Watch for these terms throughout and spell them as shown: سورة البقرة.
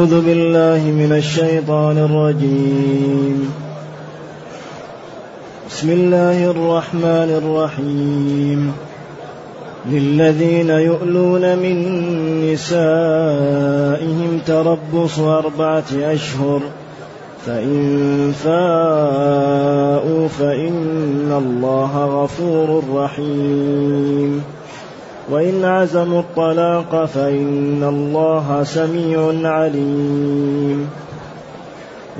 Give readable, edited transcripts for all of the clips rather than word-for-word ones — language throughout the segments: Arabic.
أعوذ بالله من الشيطان الرجيم. بسم الله الرحمن الرحيم. للذين يؤلون من نسائهم تربص 4 أشهر، فإن فاءوا فإن الله غفور رحيم. وإن عزموا الطلاق فإن الله سميع عليم.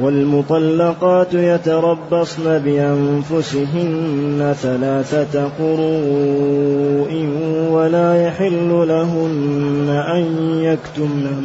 والمطلقات يتربصن بأنفسهن 3 قروء، ولا يحل لهن أن يكتمن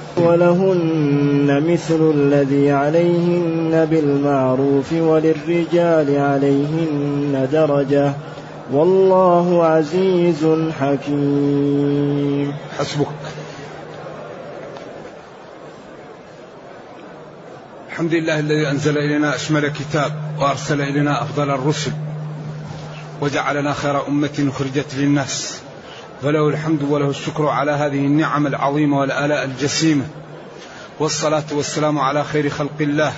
ولهن مثل الذي عليهن بالمعروف، وللرجال عليهن درجة، والله عزيز حكيم. حسبك. الحمد لله الذي أنزل إلينا أشمل كتاب، وأرسل إلينا أفضل الرسل، وجعلنا خير أمة أخرجت للناس، فله الحمد وله الشكر على هذه النعم العظيمة والآلاء الجسيمة، والصلاة والسلام على خير خلق الله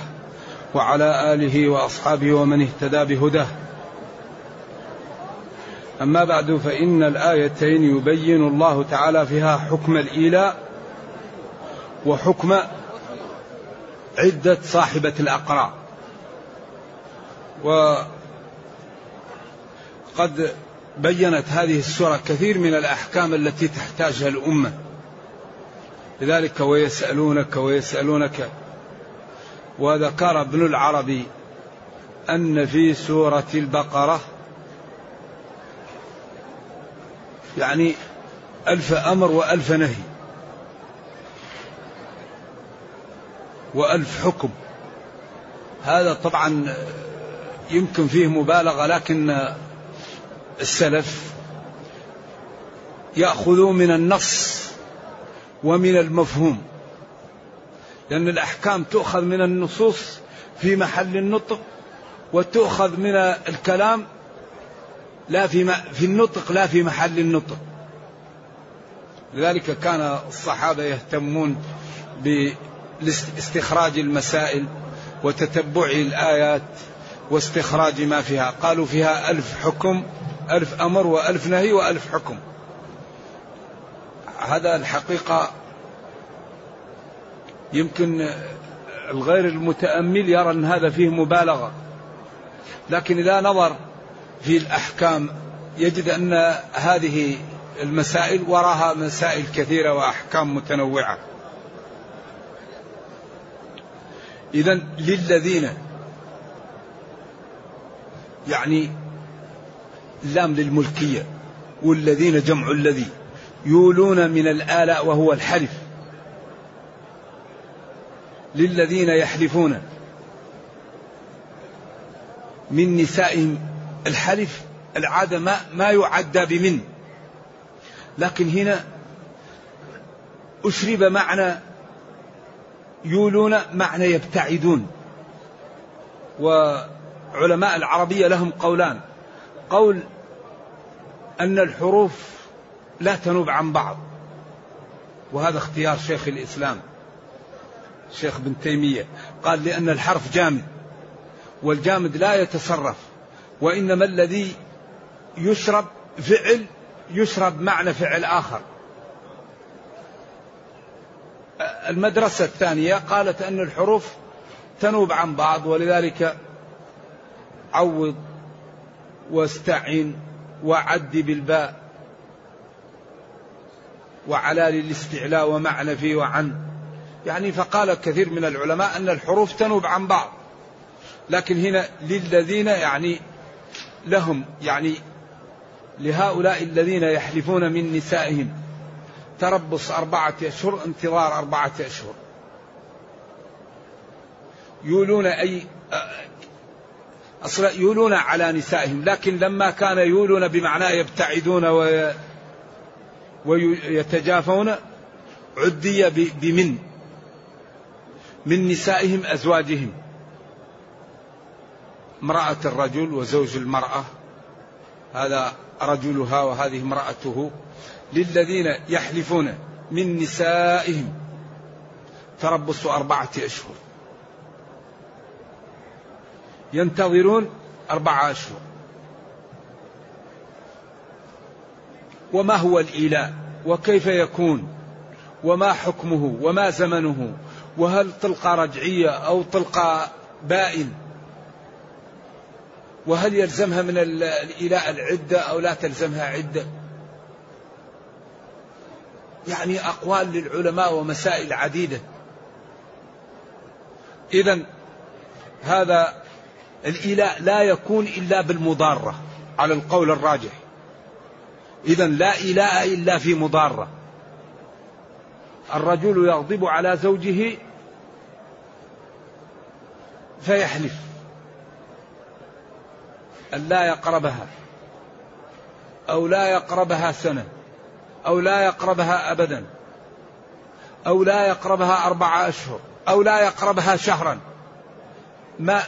وعلى آله وأصحابه ومن اهتدى بهداه. أما بعد، فإن الآيتين يبين الله تعالى فيها حكم الإيلاء وحكم عدة صاحبة الأقراء. وقد بيّنت هذه السورة كثير من الأحكام التي تحتاجها الأمة، لذلك ويسألونك. وذكر ابن العربي أن في سورة البقرة يعني 1000 أمر و1000 نهي و1000 حكم. هذا طبعا يمكن فيه مبالغة، لكن السلف يأخذوا من النص ومن المفهوم، لأن الأحكام تؤخذ من النصوص في محل النطق، وتؤخذ من الكلام لا في النطق لا في محل النطق. لذلك كان الصحابة يهتمون باستخراج المسائل وتتبع الآيات واستخراج ما فيها. قالوا فيها 1000 حكم، 1000 أمر و1000 نهي و1000 حكم. هذا الحقيقة يمكن الغير المتأمل يرى أن هذا فيه مبالغة، لكن إذا نظر في الأحكام يجد أن هذه المسائل وراها مسائل كثيرة وأحكام متنوعة. إذن للذين، يعني اللام للملكية، والذين جمع الذي، يولون من الآلاء وهو الحلف. للذين يحلفون من نسائهم. الحلف العادة ما يعدى بمن، لكن هنا أشرب معنى يولون، معنى يبتعدون. وعلماء العربية لهم قولان: قول أن الحروف لا تنوب عن بعض، وهذا اختيار شيخ الإسلام شيخ بن تيمية، قال لأن الحرف جامد، والجامد لا يتصرف، وإنما الذي يشرب فعل، يشرب معنى فعل آخر. المدرسة الثانية قالت أن الحروف تنوب عن بعض، ولذلك عوض واستعين وعد بالباء، وعلى للاستعلاء ومعنى فيه وعن، يعني فقال كثير من العلماء أن الحروف تنوب عن بعض، لكن هنا للذين يعني لهم، يعني لهؤلاء الذين يحلفون من نسائهم تربص 4 أشهر، انتظار 4 أشهر. يولون أي أصلا يولون على نسائهم، لكن لما كان يولون بمعنى يبتعدون ويتجافون عدي من نسائهم أزواجهم، امرأة الرجل وزوج المرأة، هذا رجلها وهذه امرأته، للذين يحلفون من نسائهم تربص 4 أشهر، ينتظرون 4 أشهر. وما هو الإيلاء وكيف يكون وما حكمه وما زمنه، وهل طلقة رجعية أو طلقة بائن، وهل يلزمها من الإيلاء العدة أو لا تلزمها عدة، يعني أقوال للعلماء ومسائل عديدة. إذن هذا الإيلاء لا يكون إلا بالمضارة على القول الراجح، إذن لا إيلاء إلا في مضارة. الرجل يغضب على زوجه فيحلف أن لا يقربها أو لا يقربها سنة أو لا يقربها أبدا أو لا يقربها 4 أشهر أو لا يقربها شهرا. ما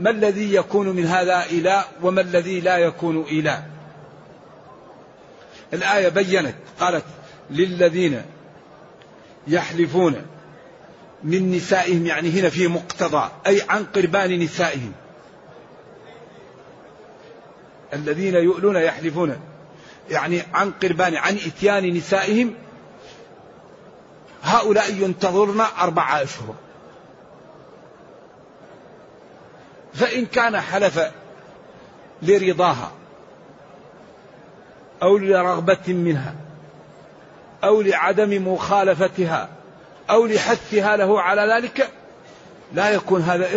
الذي يكون من هذا إيلاء وما الذي لا يكون إيلاء؟ الآية بيّنت، قالت للذين يحلفون من نسائهم، يعني هنا في مقتضى أي عن قربان نسائهم، الذين يؤلون يحلفون يعني عن قربان عن إتيان نسائهم، هؤلاء ينتظرن 4 أشهر. فإن كان حلف لرضاها أو لرغبة منها أو لعدم مخالفتها أو لحثها له على ذلك، لا يكون هذا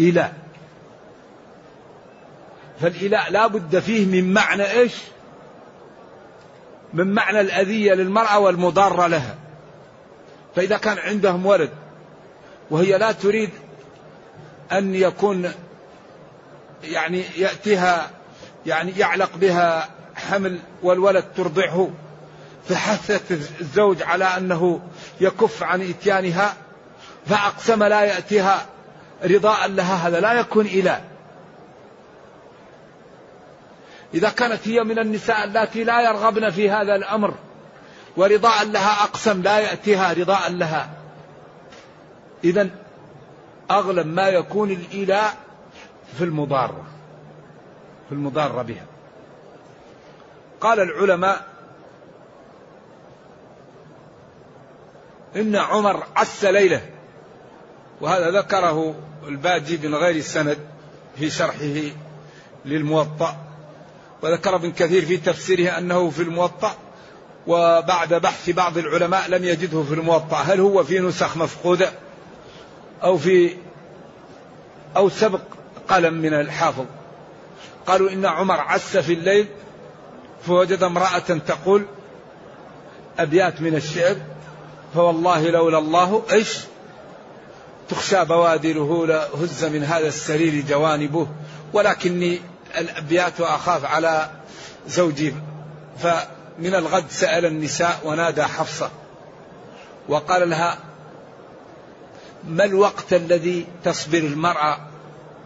إيلاء. فالإيلاء لا بد فيه من معنى من معنى الأذية للمرأة والمضارة لها. فإذا كان عندهم ولد وهي لا تريد أن يكون يعني يأتيها يعني يعلق بها حمل والولد ترضعه، فحثت الزوج على أنه يكف عن إتيانها فأقسم لا يأتيها رضاء لها، هذا لا يكون إيلاء. إذا كانت هي من النساء التي لا يرغبن في هذا الأمر ورضاء لها أقسم لا يأتيها رضاء لها، إذن أغلب ما يكون الإيلاء في المضارة بها. قال العلماء إن عمر عس ليلة، وهذا ذكره الباجي بن غير السند في شرحه للموطأ، وذكر ابن كثير في تفسيره أنه في الموطأ، وبعد بحث بعض العلماء لم يجده في الموطأ، هل هو في نسخ مفقودة أو سبق قلم من الحافظ. قالوا إن عمر عس في الليل فوجد امرأة تقول أبيات من الشعر: فوالله لولا الله تخشى بوادره لهز من هذا السرير جوانبه، ولكني الأبيات وأخاف على زوجي. فمن الغد سأل النساء ونادى حفصة وقال لها: ما الوقت الذي تصبر المرأة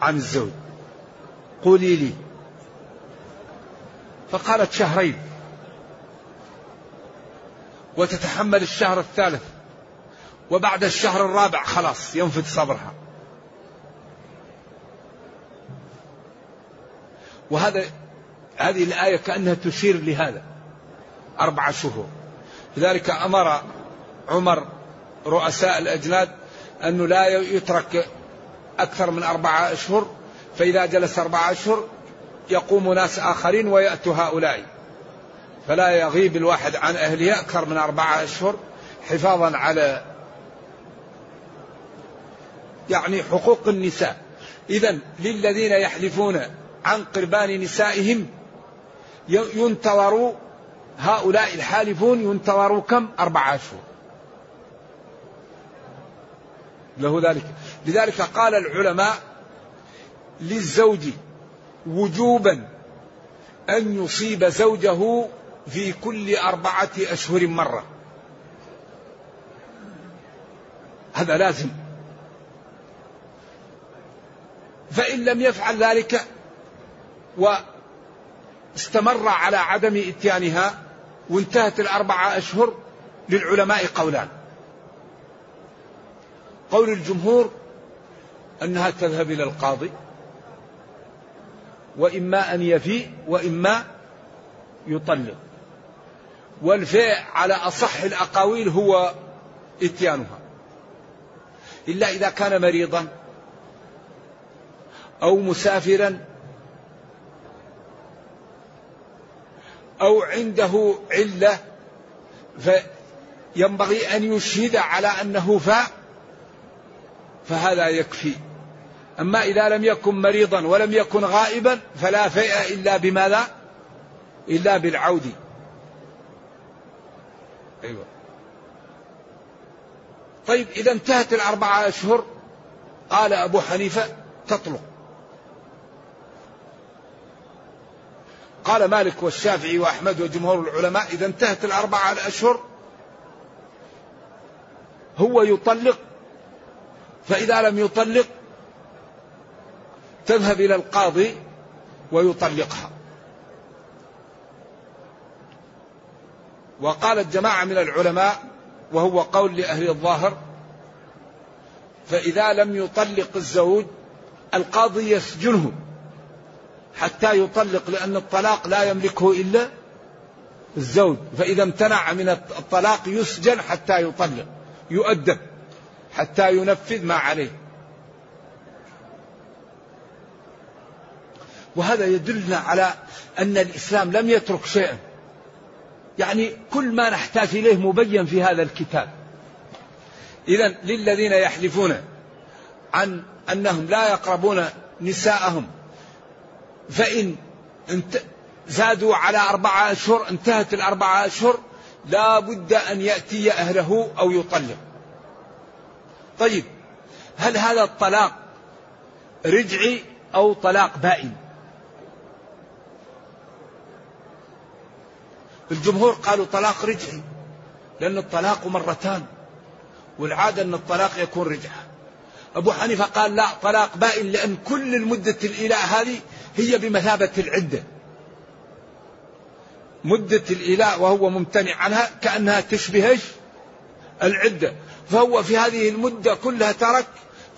عن الزوج؟ قولي لي. فقالت 2 شهرين، وتتحمل 1 الشهر 3، وبعد 1 الشهر 4 خلاص ينفد صبرها. وهذا هذه الآية كأنها تشير لهذا 4 شهور. لذلك أمر عمر رؤساء الأجناد أنه لا يترك أكثر من 4 أشهر، فإذا جلس 4 أشهر يقوم ناس آخرين ويأتوا هؤلاء، فلا يغيب الواحد عن أهله أكثر من 4 أشهر، حفاظا على يعني حقوق النساء. إذن للذين يحلفون عن قربان نسائهم ينتظروا، هؤلاء الحالفون ينتظروا كم؟ 4 أشهر. له ذلك. لذلك قال العلماء للزوج وجوبا أن يصيب زوجه في كل 4 أشهر مرة، هذا لازم، فإن لم يفعل ذلك واستمر على عدم إتيانها وانتهت 4 أشهر للعلماء قولان. قول الجمهور أنها تذهب إلى القاضي، وإما أن يفي وإما يطلق، والفاء على أصح الأقاويل هو إتيانها، إلا إذا كان مريضا أو مسافرا أو عنده علة فينبغي أن يشهد على أنه فاء فهذا يكفي. أما إذا لم يكن مريضا ولم يكن غائبا فلا فيء إلا بماذا؟ إلا بالعود. أيوة. طيب إذا انتهت 4 أشهر قال أبو حنيفة تطلق، قال مالك والشافعي وأحمد وجمهور العلماء إذا انتهت 4 أشهر هو يطلق، فإذا لم يطلق تذهب إلى القاضي ويطلقها. وقال الجماعة من العلماء وهو قول لأهل الظاهر فإذا لم يطلق الزوج القاضي يسجنه حتى يطلق، لأن الطلاق لا يملكه إلا الزوج، فإذا امتنع من الطلاق يسجن حتى يطلق، يؤدب حتى ينفذ ما عليه. وهذا يدلنا على أن الإسلام لم يترك شيئا، يعني كل ما نحتاج إليه مبين في هذا الكتاب. إذن للذين يحلفون عن أنهم لا يقربون نساءهم فإن زادوا على 4 أشهر انتهت 4 أشهر لا بد أن يأتي أهله أو يطلق. طيب هل هذا الطلاق رجعي أو طلاق بائن؟ الجمهور قالوا طلاق رجعي، لأن الطلاق 2 مرات والعادة أن الطلاق يكون رجعة. أبو حنيفة قال لا طلاق بائن، لأن كل المدة الإيلاء هذه هي بمثابة العدة، مدة الإيلاء وهو ممتنع عنها كأنها تشبه العدة، فهو في هذه المدة كلها ترك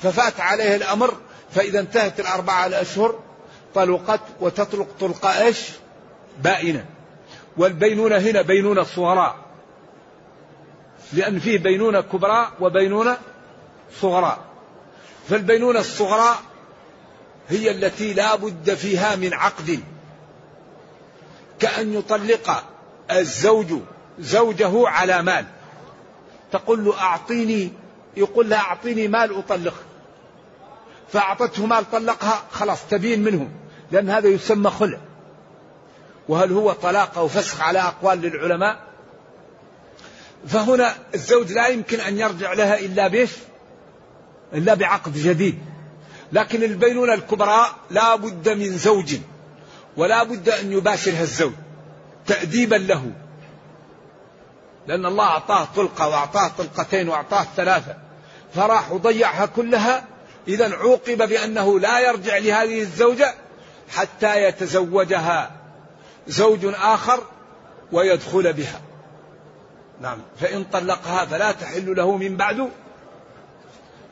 ففات عليه الأمر، فإذا انتهت 4 أشهر طلقت وتطلق طلقة بائنة. والبينونة هنا بينونة صغراء، لأن فيه بينونة كبرى وبينونة صغراء، فالبينونة الصغراء هي التي لا بد فيها من عقد، كأن يطلق الزوج زوجه على مال، تقول له أعطيني، يقول لها أعطيني مال أطلق، فأعطته مال طلقها، خلاص تبين منهم، لأن هذا يسمى خلع. وهل هو طلاق أو فسخ على أقوال للعلماء؟ فهنا الزوج لا يمكن أن يرجع لها إلا بعقد جديد. لكن البينونة الكبرى لا بد من زوج، ولا بد أن يباشرها الزوج تأديبا له، لأن الله أعطاه طلقة وأعطاه 2 وأعطاه 3 فراح وضيعها كلها. إذا عوقب بأنه لا يرجع لهذه الزوجة حتى يتزوجها زوج آخر ويدخل بها. نعم، فإن طلقها فلا تحل له من بعد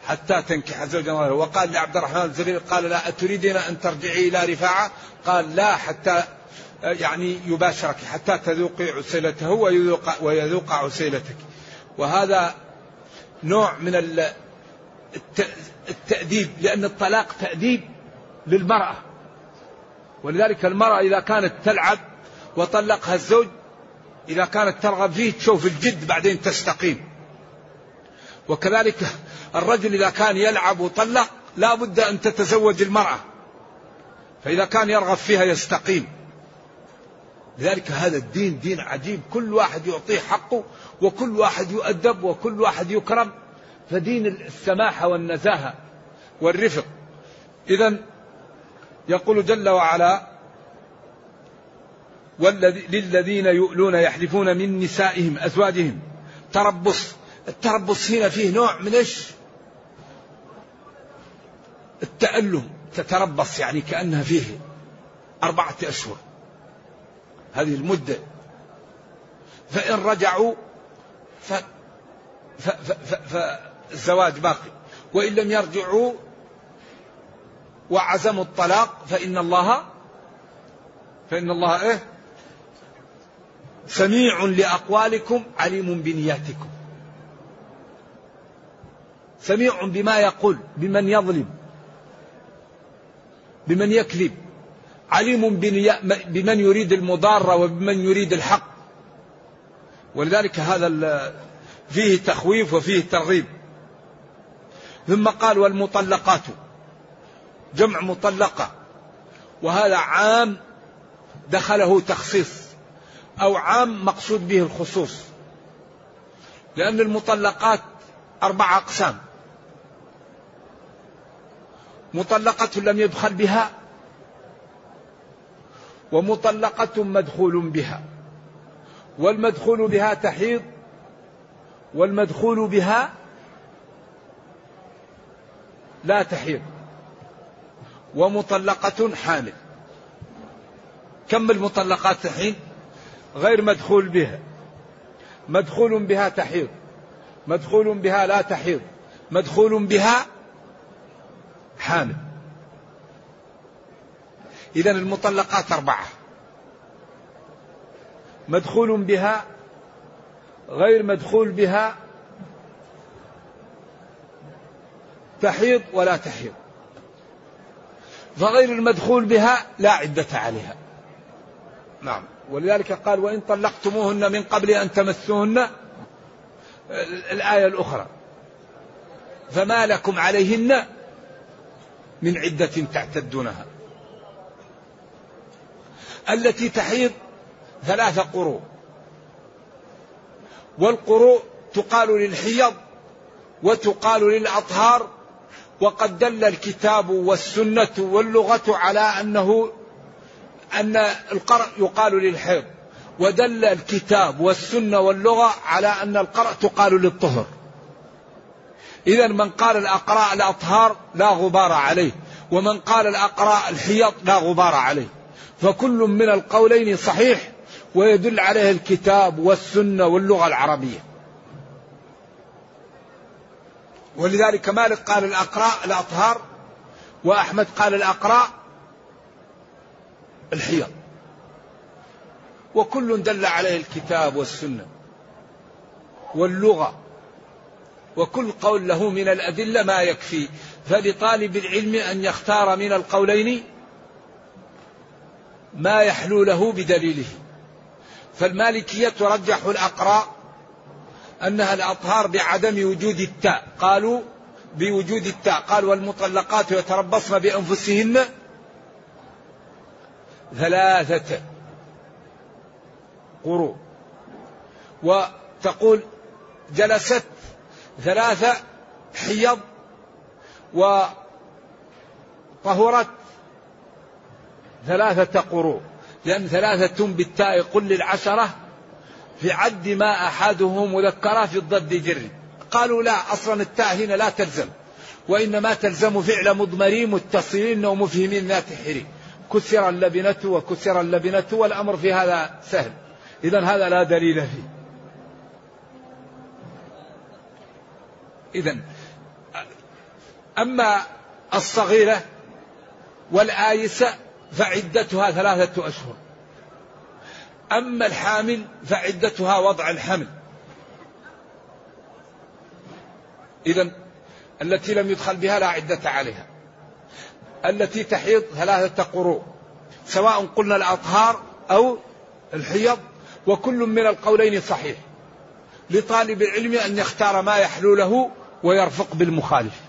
حتى تنكح زوجا غيره. وقال لعبد الرحمن الزبير قال لا أتريدين أن ترجعي إلى رفاعة؟ قال لا، حتى يعني يباشرك، حتى تذوقي عسيلته ويذوق عسيلتك. وهذا نوع من التأديب، لأن الطلاق تأديب للمرأة، ولذلك المرأة إذا كانت تلعب وطلقها الزوج إذا كانت ترغب فيه تشوف الجد بعدين تستقيم. وكذلك الرجل إذا كان يلعب وطلق لا بد أن تتزوج المرأة، فإذا كان يرغب فيها يستقيم. لذلك هذا الدين دين عجيب، كل واحد يعطيه حقه، وكل واحد يؤدب، وكل واحد يكرم، فدين السماحة والنزاهة والرفق. إذن يقول جل وعلا للذين يؤلون يحلفون من نسائهم أزواجهم تربص. التربص هنا فيه نوع من إيش؟ التألم. تتربص يعني كأنها فيه 4 أشهر هذه المدة، فإن رجعوا فالزواج باقي، وإن لم يرجعوا وعزموا الطلاق فإن الله إيه؟ سميع لأقوالكم عليم بنياتكم. سميع بما يقول، بمن يظلم، بمن يكذب، عليم بمن يريد المضارة وبمن يريد الحق. ولذلك هذا فيه تخويف وفيه ترغيب. ثم قال والمطلقات، جمع مطلقة، وهذا عام دخله تخصيص أو عام مقصود به الخصوص، لأن المطلقات 4 أقسام: مطلقة لم يدخل بها، ومطلقة مدخول بها، والمدخول بها تحيض، والمدخول بها لا تحيض، ومطلقة حامل. كم المطلقات الحين؟ غير مدخول بها، مدخول بها تحيض، مدخول بها لا تحيض، مدخول بها حامل. إذن المطلقات 4: مدخول بها، غير مدخول بها، تحيض ولا تحيض. فغير المدخول بها لا عدة عليها. نعم. ولذلك قال وإن طلقتموهن من قبل أن تمسوهن، الآية الأخرى، فما لكم عليهن من عدة تعتدونها. التي تحيض 3 قروء، والقروء تقال للحيض وتقال للأطهار، وقد دل الكتاب والسنة واللغة على أن القرء يقال للحيض، ودل الكتاب والسنة واللغة على أن القرء تقال للطهر. إذا من قال الأقراء الأطهار لا غبار عليه، ومن قال الأقراء الحيض لا غبار عليه، فكل من القولين صحيح، ويدل عليه الكتاب والسنة واللغة العربية. ولذلك مالك قال الأقراء الأطهار، وأحمد قال الأقراء الحيض، وكل دل عليه الكتاب والسنة واللغة، وكل قول له من الأدلة ما يكفي، فلطالب العلم أن يختار من القولين ما يحلو له بدليله. فالمالكية ترجح الأقراء أنها الأطهار بعدم وجود التاء، قالوا بوجود التاء، قال والمطلقات يتربصن بأنفسهن 3 قروء، وتقول جلست 3 حيض، وطهرت 3 قروء، لأن 3 بالتاء قل للعشرة في عد ما أحدهم مذكرة في الضد جري. قالوا لا، أصلا التاء هنا لا تلزم، وإنما تلزم فعل مضمرين متصلين ومفهمين لا تحري، كسر اللبنة وكسر اللبنة، والأمر في هذا سهل. إذن هذا لا دليل فيه. إذن أما الصغيرة والآيسة فعدتها 3 أشهر، أما الحامل فعدتها وضع الحمل. إذن التي لم يدخل بها لا عدة عليها. التي تحيض 3 قروء، سواء قلنا الأطهار أو الحيض، وكل من القولين صحيح، لطالب العلم أن يختار ما يحلو له ويرفق بالمخالف.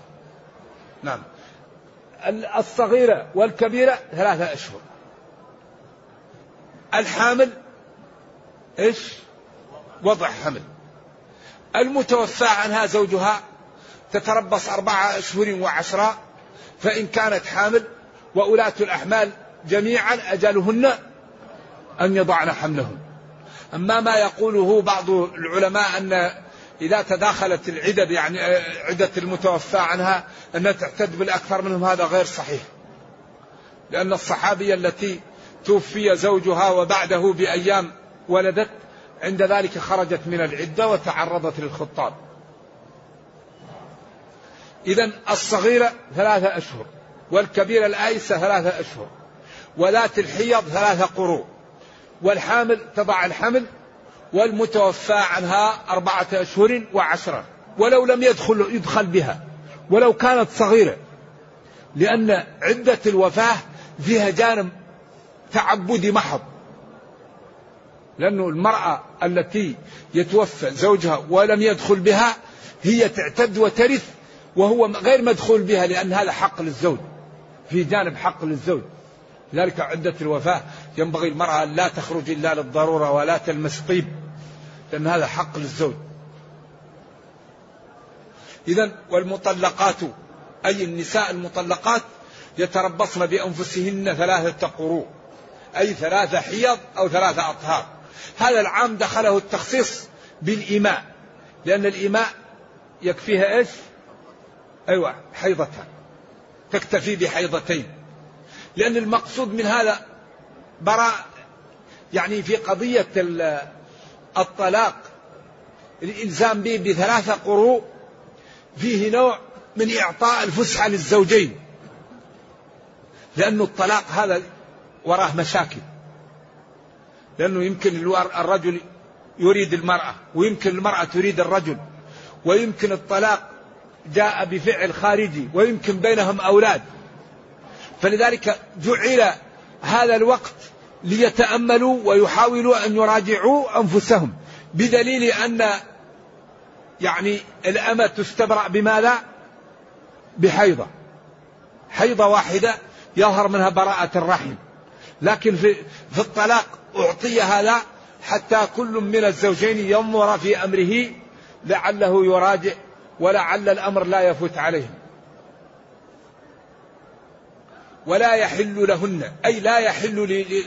نعم. الصغيرة والكبيرة 3 أشهر. الحامل وضع حمل. المتوفى عنها زوجها تتربص 4 أشهر و10، فإن كانت حامل، وأولاة الأحمال جميعا أجلهن أن يضعن حملهم. أما ما يقوله بعض العلماء أن إذا تداخلت العدد يعني عدة المتوفى عنها أن تعتد بالأكثر منهم، هذا غير صحيح، لأن الصحابية التي توفي زوجها وبعده بأيام ولدت، عند ذلك خرجت من العدة وتعرضت للخطاب. إذن الصغيرة 3 أشهر، والكبيرة الآيسة 3 أشهر، وذات الحيض 3 قروء، والحامل تضع الحمل، والمتوفى عنها 4 أشهر و10، ولو لم يدخل بها، ولو كانت صغيرة، لأن عدة الوفاة فيها جانب تعبدي محض، لأنه المرأة التي يتوفى زوجها ولم يدخل بها هي تعتد وترث، وهو غير مدخول بها، لأن هذا حق للزوج، في جانب حق للزوج. لذلك عدة الوفاة ينبغي المرأة لا تخرج إلا للضرورة، ولا تلمس طيب، لأن هذا حق للزوج. إذن والمطلقات أي النساء المطلقات يتربصن بأنفسهن 3 قروء، أي 3 حيض أو 3 أطهار. هذا العام دخله التخصيص بالإماء، لأن الإماء يكفيها إيش؟ أيوة، حيضتها، تكتفي بحيضتين، لأن المقصود من هذا براء، يعني في قضية الطلاق الإلزام به ب3 قروء فيه نوع من إعطاء الفسحة للزوجين، لأن الطلاق هذا وراه مشاكل، لأنه يمكن الرجل يريد المرأة، ويمكن المرأة تريد الرجل، ويمكن الطلاق جاء بفعل خارجي، ويمكن بينهم أولاد، فلذلك جعل هذا الوقت ليتأملوا ويحاولوا أن يراجعوا أنفسهم، بدليل أن يعني الأمة تستبرأ بماذا؟ بحيضة، حيضة واحدة يظهر منها براءة الرحم، لكن في الطلاق أعطي هذا حتى كل من الزوجين ينظر في أمره لعله يراجع، ولعل الأمر لا يفوت عليهم. ولا يحل لهن، أي لا يحل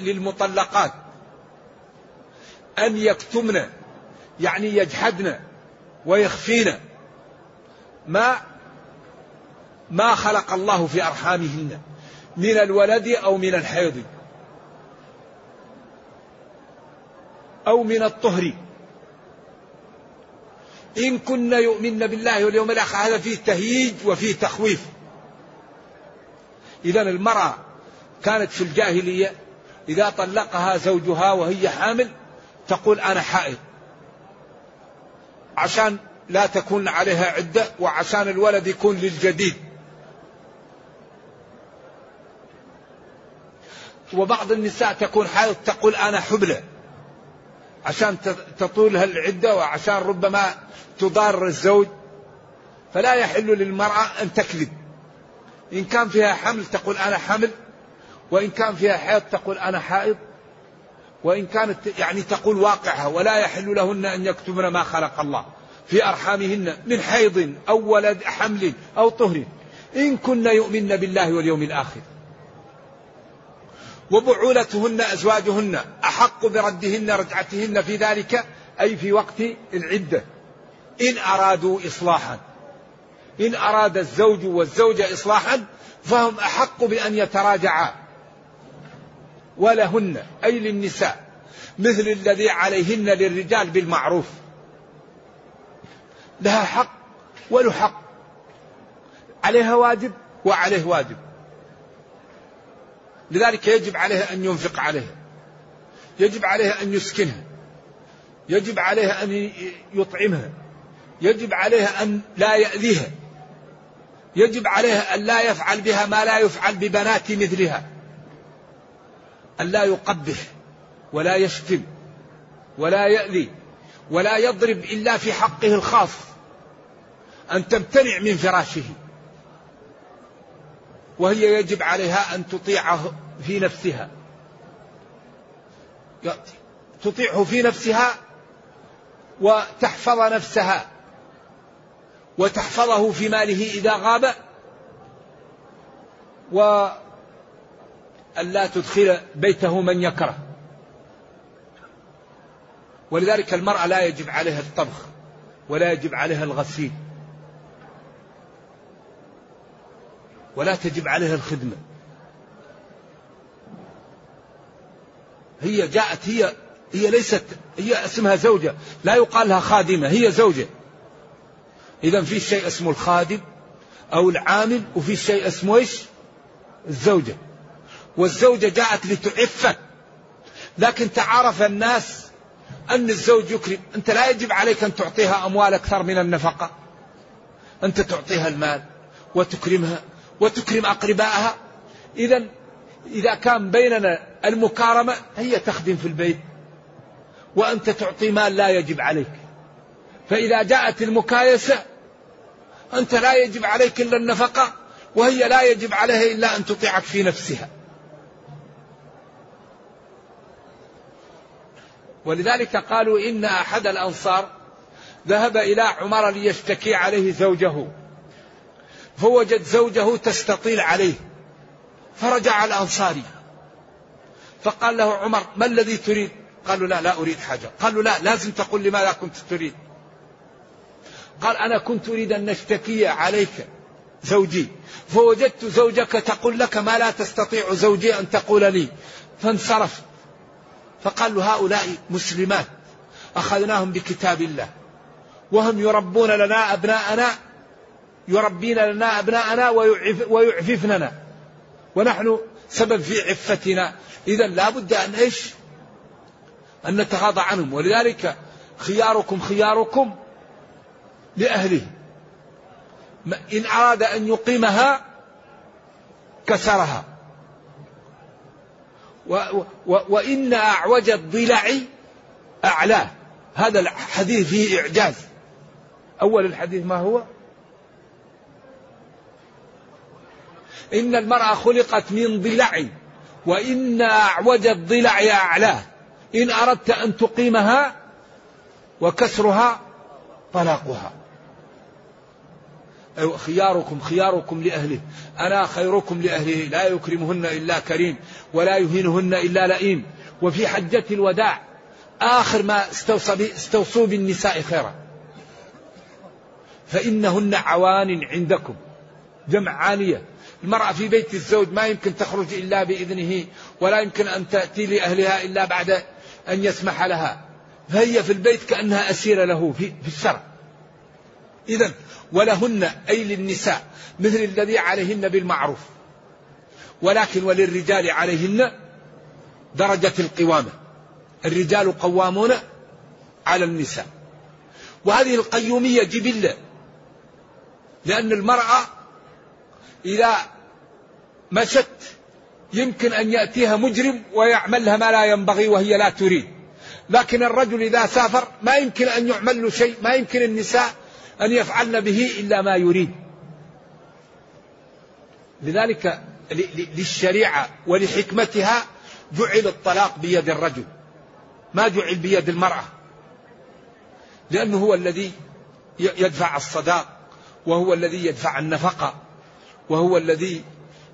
للمطلقات أن يكتمن، يعني يجحدن ويخفين ما خلق الله في أرحامهن من الولد أو من الحيض أو من الطهر، إن كن يؤمن بالله واليوم الآخر. هذا فيه تهييج وفيه تخويف. إذن المرأة كانت في الجاهلية إذا طلقها زوجها وهي حامل تقول أنا حائض، عشان لا تكون عليها عدة، وعشان الولد يكون للجديد. وبعض النساء تكون حائض تقول أنا حبلى، عشان تطولها العدة، وعشان ربما تضار الزوج. فلا يحل للمرأة أن تكذب، إن كان فيها حمل تقول أنا حمل، وإن كان فيها حيض تقول أنا حائض، وإن كانت يعني تقول واقعها. ولا يحل لهن أن يكتمن ما خلق الله في أرحامهن من حيض أو ولد حمل أو طهر، إن كن يؤمن بالله واليوم الآخر. وبعولتهن أزواجهن أحق بردهن رجعتهن في ذلك، أي في وقت العدة، إن أرادوا إصلاحا. إن أراد الزوج والزوجة إصلاحا فهم أحق بأن يتراجعا. ولهن أي للنساء مثل الذي عليهن للرجال بالمعروف، لها حق وله حق، عليها واجب وعليه واجب، لذلك يجب عليها أن ينفق عليها، يجب عليها أن يسكنها، يجب عليها أن يطعمها، يجب عليها أن لا يأذيها، يجب عليها أن لا يفعل بها ما لا يفعل ببنات مثلها، أن لا يقبح ولا يشتم ولا يأذي ولا يضرب إلا في حقه الخاص، أن تمتنع من فراشه، وهي يجب عليها أن تطيعه في نفسها، تطيعه في نفسها وتحفظ نفسها وتحفظه في ماله إذا غاب، وألا تدخل بيته من يكره. ولذلك المرأة لا يجب عليها الطبخ ولا يجب عليها الغسيل ولا تجب عليها الخدمة، هي جاءت، هي ليست، هي اسمها زوجة، لا يقال لها خادمة، هي زوجة. إذن في شيء اسمه الخادم أو العامل، وفي شيء اسمه إيش؟ الزوجة. والزوجة جاءت لتعفك، لكن تعرف الناس أن الزوج يكرم. أنت لا يجب عليك أن تعطيها أموال أكثر من النفقة، أنت تعطيها المال وتكرمها وتكرم أقربائها. إذن إذا كان بيننا المكارمة، هي تخدم في البيت وأنت تعطي مال لا يجب عليك، فإذا جاءت المكايسة أنت لا يجب عليك إلا النفقة، وهي لا يجب عليها إلا أن تطيعك في نفسها. ولذلك قالوا إن أحد الأنصار ذهب إلى عمر ليشتكي عليه زوجه، فوجد زوجه تستطيل عليه، فرجع الأنصاري فقال له عمر: ما الذي تريد؟ قالوا: لا أريد حاجة. قالوا: لا، لازم تقول لي ماذا كنت تريد. قال: أنا كنت أريد أن نشتكي عليك زوجي، فوجدت زوجك تقول لك ما لا تستطيع زوجي أن تقول لي، فانصرف. فقالوا: هؤلاء مسلمات أخذناهم بكتاب الله، وهم يربون لنا أبناءنا، يربين لنا أبناءنا ويعففننا، ونحن سبب في عفتنا. إذن لا بد أن إيش؟ أن نتغاضى عنهم. ولذلك خياركم خياركم لأهله، إن أراد أن يقيمها كسرها. وإن أعوج الضلع أعلاه، هذا الحديث فيه إعجاز. أول الحديث ما هو؟ إن المرأة خلقت من ضلع، وإن أعوج الضلع أعلاه، إن أردت أن تقيمها وكسرها طلاقها. خياركم خياركم لأهله، أنا خيركم لأهله، لا يكرمهن إلا كريم، ولا يهينهن إلا لئيم. وفي حجة الوداع آخر ما استوصوا بالنساء خيرا، فإنهن عوان عندكم، جمع عانية. المرأة في بيت الزوج ما يمكن تخرج إلا بإذنه، ولا يمكن أن تأتي لأهلها إلا بعد أن يسمح لها، فهي في البيت كأنها أسيرة له في الشرع. إذن ولهن أي للنساء مثل الذي عليهن بالمعروف، ولكن وللرجال عليهن درجة القوامة، الرجال قوامون على النساء. وهذه القيومية جبلة، لأن المرأة إذا مشت يمكن أن يأتيها مجرم ويعملها ما لا ينبغي وهي لا تريد، لكن الرجل إذا سافر ما يمكن أن يعمل له شيء، ما يمكن النساء أن يفعلن به إلا ما يريد. لذلك للشريعة ولحكمتها جعل الطلاق بيد الرجل، ما جعل بيد المرأة، لأنه هو الذي يدفع الصداق، وهو الذي يدفع النفقة، وهو الذي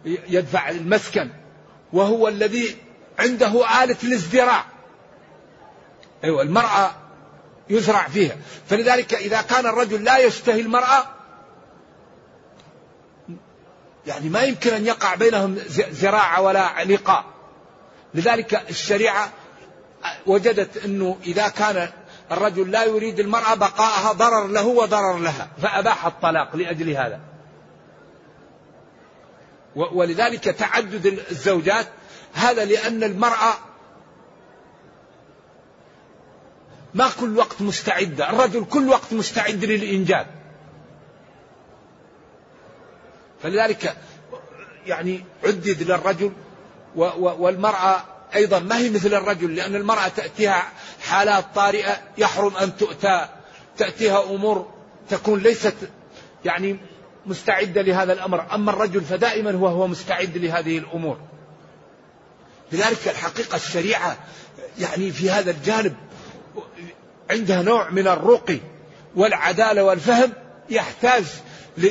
يدفع المسكن، وهو الذي عنده آلة الازدراع. أيوة، المرأة يزرع فيها. فلذلك إذا كان الرجل لا يشتهي المرأة، يعني ما يمكن أن يقع بينهم زراعة ولا لقاء. لذلك الشريعة وجدت أنه إذا كان الرجل لا يريد المرأة بقاءها ضرر له وضرر لها، فأباح الطلاق لأجل هذا. ولذلك تعدد الزوجات هذا، لأن المرأة ما كل وقت مستعدة، الرجل كل وقت مستعد للإنجاب. فلذلك يعني عدد للرجل، والمرأة أيضا ما هي مثل الرجل، لأن المرأة تأتيها حالات طارئة يحرم أن تؤتى، تأتيها أمور تكون ليست يعني مستعدة لهذا الأمر، أما الرجل فدائما هو مستعد لهذه الأمور. لذلك الحقيقة الشريعة يعني في هذا الجانب عندها نوع من الرقي والعدالة والفهم، يحتاج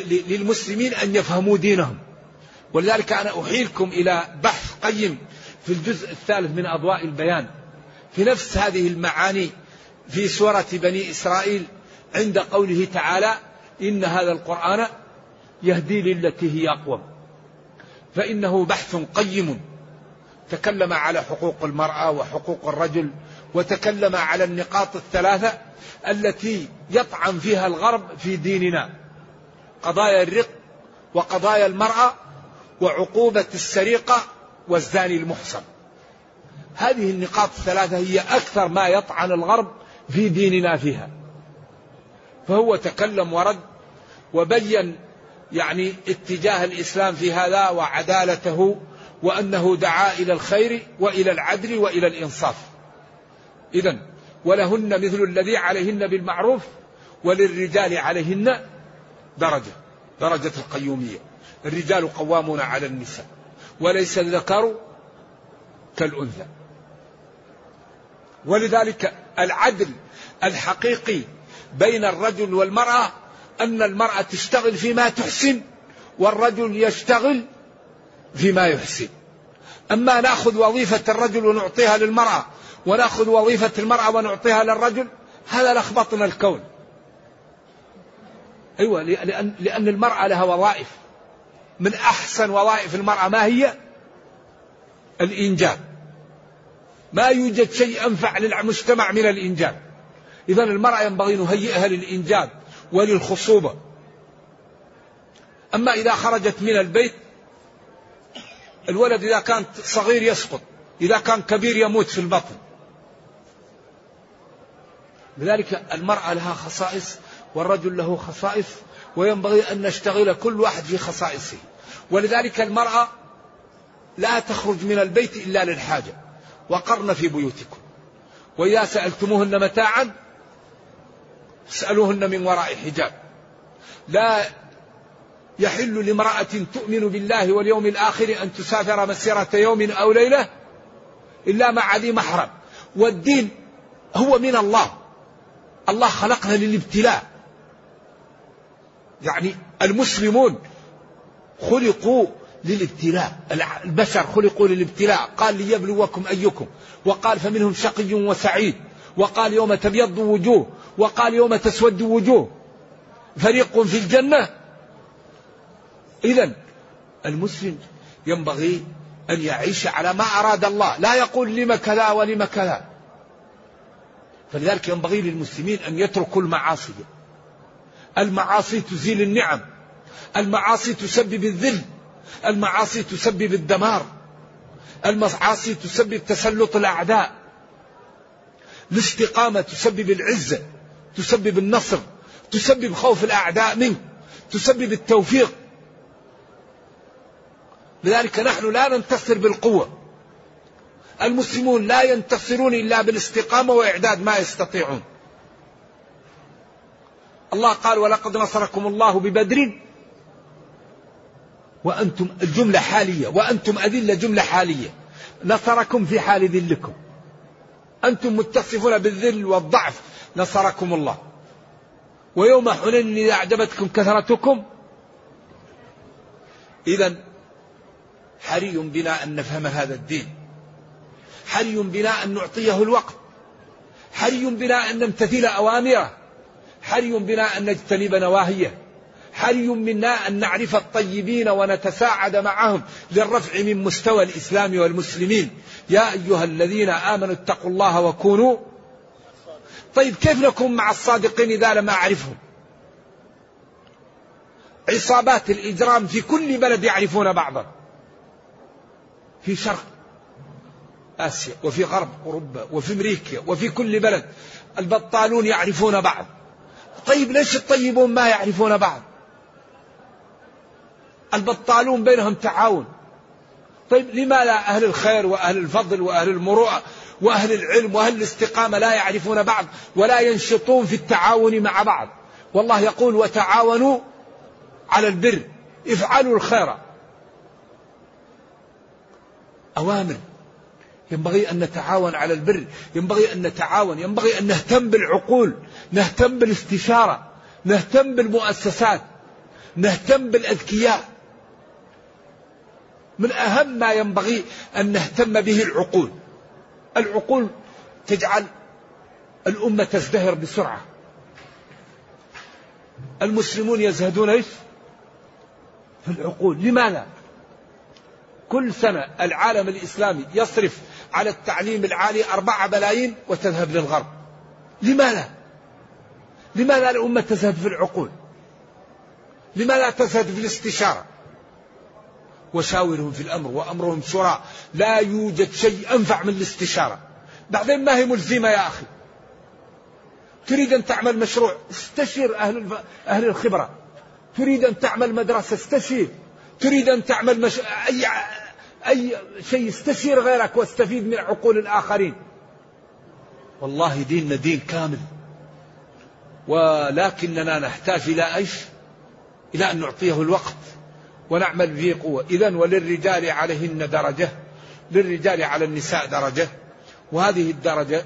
للمسلمين أن يفهموا دينهم. ولذلك أنا أحيلكم إلى بحث قيم في الجزء الثالث من أضواء البيان في نفس هذه المعاني في سورة بني إسرائيل عند قوله تعالى إن هذا القرآن يهدي للتي هي أقوم، فإنه بحث قيم تكلم على حقوق المرأة وحقوق الرجل، وتكلم على النقاط الثلاثة التي يطعن فيها الغرب في ديننا، قضايا الرق وقضايا المرأة وعقوبة السرقة والزاني المحصن. هذه النقاط الثلاثة هي أكثر ما يطعن الغرب في ديننا فيها، فهو تكلم ورد وبين يعني اتجاه الإسلام في هذا وعدالته، وأنه دعا إلى الخير وإلى العدل وإلى الإنصاف. إذن ولهن مثل الذي عليهن بالمعروف وللرجال عليهن درجة القيومية، الرجال قوامون على النساء وليس الذكر كالأنثى. ولذلك العدل الحقيقي بين الرجل والمرأة أن المرأة تشتغل فيما تحسن والرجل يشتغل فيما يحسن. أما نأخذ وظيفة الرجل ونعطيها للمرأة ونأخذ وظيفة المرأة ونعطيها للرجل، هذا لخبطنا الكون. أيوة، لأن المرأة لها وظائف، من أحسن وظائف المرأة ما هي؟ الإنجاب. ما يوجد شيء أنفع للمجتمع من الإنجاب. إذا المرأة ينبغي نهيئها للإنجاب وللخصوبة. أما إذا خرجت من البيت، الولد إذا كان صغير يسقط، إذا كان كبير يموت في البطن. لذلك المرأة لها خصائص والرجل له خصائص، وينبغي أن نشتغل كل واحد في خصائصه. ولذلك المرأة لا تخرج من البيت إلا للحاجة، وقرن في بيوتكم، وإذا سألتموهن متاعا اسألوهن من وراء حجاب. لا يحل لامرأة تؤمن بالله واليوم الآخر أن تسافر مسيرة يوم أو ليلة إلا مع ذي محرم. والدين هو من الله، الله خلقنا للابتلاء، يعني المسلمون خلقوا للابتلاء، البشر خلقوا للابتلاء. قال ليبلوكم أيكم، وقال فمنهم شقي وسعيد، وقال يوم تبيض وجوه، وقال يوم تسود وجوه، فريق في الجنة. إذن المسلم ينبغي أن يعيش على ما أراد الله، لا يقول لما كذا ولما كذا. فلذلك ينبغي للمسلمين أن يتركوا المعاصي. المعاصي تزيل النعم، المعاصي تسبب الذل، المعاصي تسبب الدمار، المعاصي تسبب تسلط الأعداء. الاستقامة تسبب العزة، تسبب النصر، تسبب خوف الأعداء منه، تسبب التوفيق. لذلك نحن لا ننتصر بالقوة، المسلمون لا ينتصرون إلا بالاستقامة وإعداد ما يستطيعون. الله قال ولقد نصركم الله ببدر وأنتم، الجملة حالية، وأنتم أذلة، جملة حالية، نصركم في حال ذلكم، أنتم متصفون بالذل والضعف، نصركم الله. ويوم حنين إذا أعجبتكم كثرتكم. إذن حري بنا أن نفهم هذا الدين، حري بنا أن نعطيه الوقت، حري بنا أن نمتثل أوامره، حري بنا أن نجتنب نواهيه، حري منا أن نعرف الطيبين ونتساعد معهم للرفع من مستوى الإسلام والمسلمين. يا أيها الذين آمنوا اتقوا الله وكونوا. طيب كيف نكون مع الصادقين إذا لم أعرفهم؟ عصابات الإجرام في كل بلد يعرفون بعضا، في شرق آسيا وفي غرب أوروبا وفي أمريكا وفي كل بلد، البطالون يعرفون بعض. طيب ليش الطيبون ما يعرفون بعض؟ البطالون بينهم تعاون. طيب لما لا أهل الخير وأهل الفضل وأهل المروءة وأهل العلم وأهل الاستقامة لا يعرفون بعض ولا ينشطون في التعاون مع بعض؟ والله يقول وتعاونوا على البر، افعلوا الخير. أوامر، ينبغي أن نتعاون على البر، ينبغي أن نتعاون، ينبغي أن نهتم بالعقول، نهتم بالاستشارة، نهتم بالمؤسسات، نهتم بالأذكياء. من أهم ما ينبغي أن نهتم به العقول. العقول تجعل الأمة تزدهر بسرعة. المسلمون يزهدون إيش؟ في العقول. لماذا؟ كل سنة العالم الإسلامي يصرف على التعليم العالي 4 بلايين وتذهب للغرب. لماذا؟ لماذا الأمة تزهد في العقول؟ لماذا تزهد في الاستشارة؟ وشاورهم في الأمر وأمرهم شورى، لا يوجد شيء أنفع من الاستشارة. بعدين ما هي ملزمة يا أخي. تريد أن تعمل مشروع، استشير أهل الخبرة. تريد أن تعمل مدرسة، استشير. تريد أن تعمل أي شيء، استشير غيرك واستفيد من عقول الآخرين. والله ديننا دين كامل، ولكننا نحتاج إلى أيش؟ إلى أن نعطيه الوقت ونعمل به قوة. إذن وللرجال عليهن درجة، للرجال على النساء درجة، وهذه الدرجة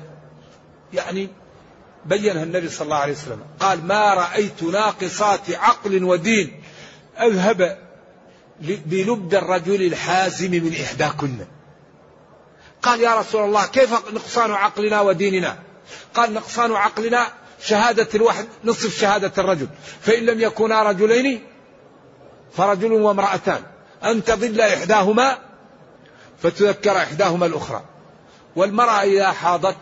يعني بيّنها النبي صلى الله عليه وسلم، قال ما رأيت ناقصات عقل ودين أذهب بلبد الرجل الحازم من إحداكن. قال يا رسول الله كيف نقصان عقلنا وديننا؟ قال نقصان عقلنا شهادة الواحد نصف شهادة الرجل، فإن لم يكونا رجلين فرجل وامرأتان، أن تضل إحداهما فتذكر إحداهما الأخرى. والمرأة إذا حاضت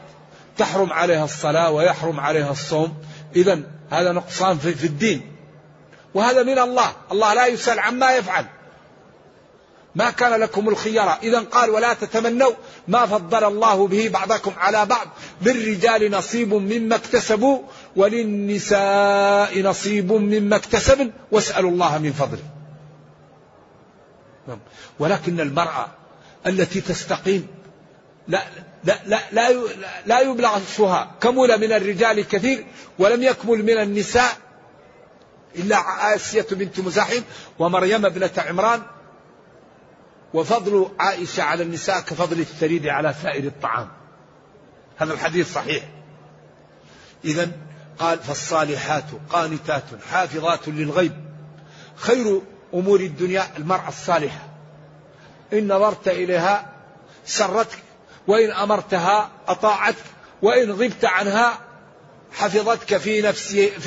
تحرم عليها الصلاة ويحرم عليها الصوم. إذن هذا نقصان في الدين، وهذا من الله. الله لا يسأل عما يفعل، ما كان لكم الخيار. إذن قال ولا تتمنوا ما فضل الله به بعضكم على بعض، للرجال نصيب مما اكتسبوا وللنساء نصيب مما اكتسبن واسألوا الله من فضله. ولكن المرأة التي تستقيم لا لا لا لا, لا يبلغ نصفها، كمل من الرجال كثير ولم يكمل من النساء إلا آسية بنت مزاحم ومريم ابنة عمران. وفضل عائشة على النساء كفضل الثريد على سائر الطعام، هذا الحديث صحيح. إذن قال فالصالحات قانتات حافظات للغيب، خير أمور الدنيا المرأة الصالحة، إن نظرت إليها سرتك، وإن أمرتها أطاعتك، وإن غبت عنها حفظتك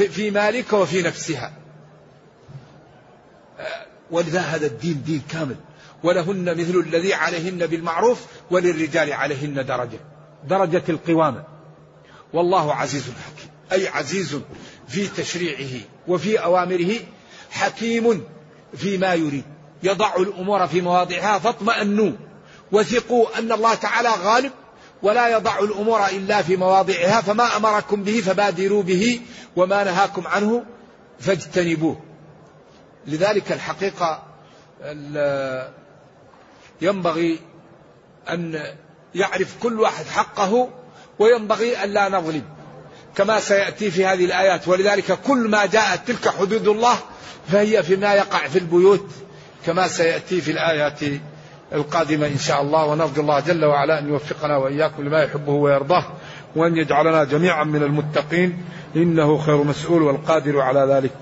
في مالك وفي نفسها. ولذا هذا الدين دين كامل. ولهن مثل الذي عليهن بالمعروف وللرجال عليهن درجة، درجة القوامة. والله عزيز حكيم، أي عزيز في تشريعه وفي أوامره، حكيم فيما يريد، يضع الأمور في مواضعها فاطمأنوا وثقوا أن الله تعالى غالب ولا يضع الأمور إلا في مواضعها، فما أمركم به فبادروا به وما نهاكم عنه فاجتنبوه. لذلك الحقيقة ينبغي أن يعرف كل واحد حقه، وينبغي أن لا نظلم كما سيأتي في هذه الآيات. ولذلك كل ما جاءت تلك حدود الله فهي فيما يقع في البيوت كما سيأتي في الآيات القادمة إن شاء الله. ونرجو الله جل وعلا أن يوفقنا وإياكم لما يحبه ويرضاه، وأن يجعلنا جميعا من المتقين، إنه خير مسؤول والقادر على ذلك.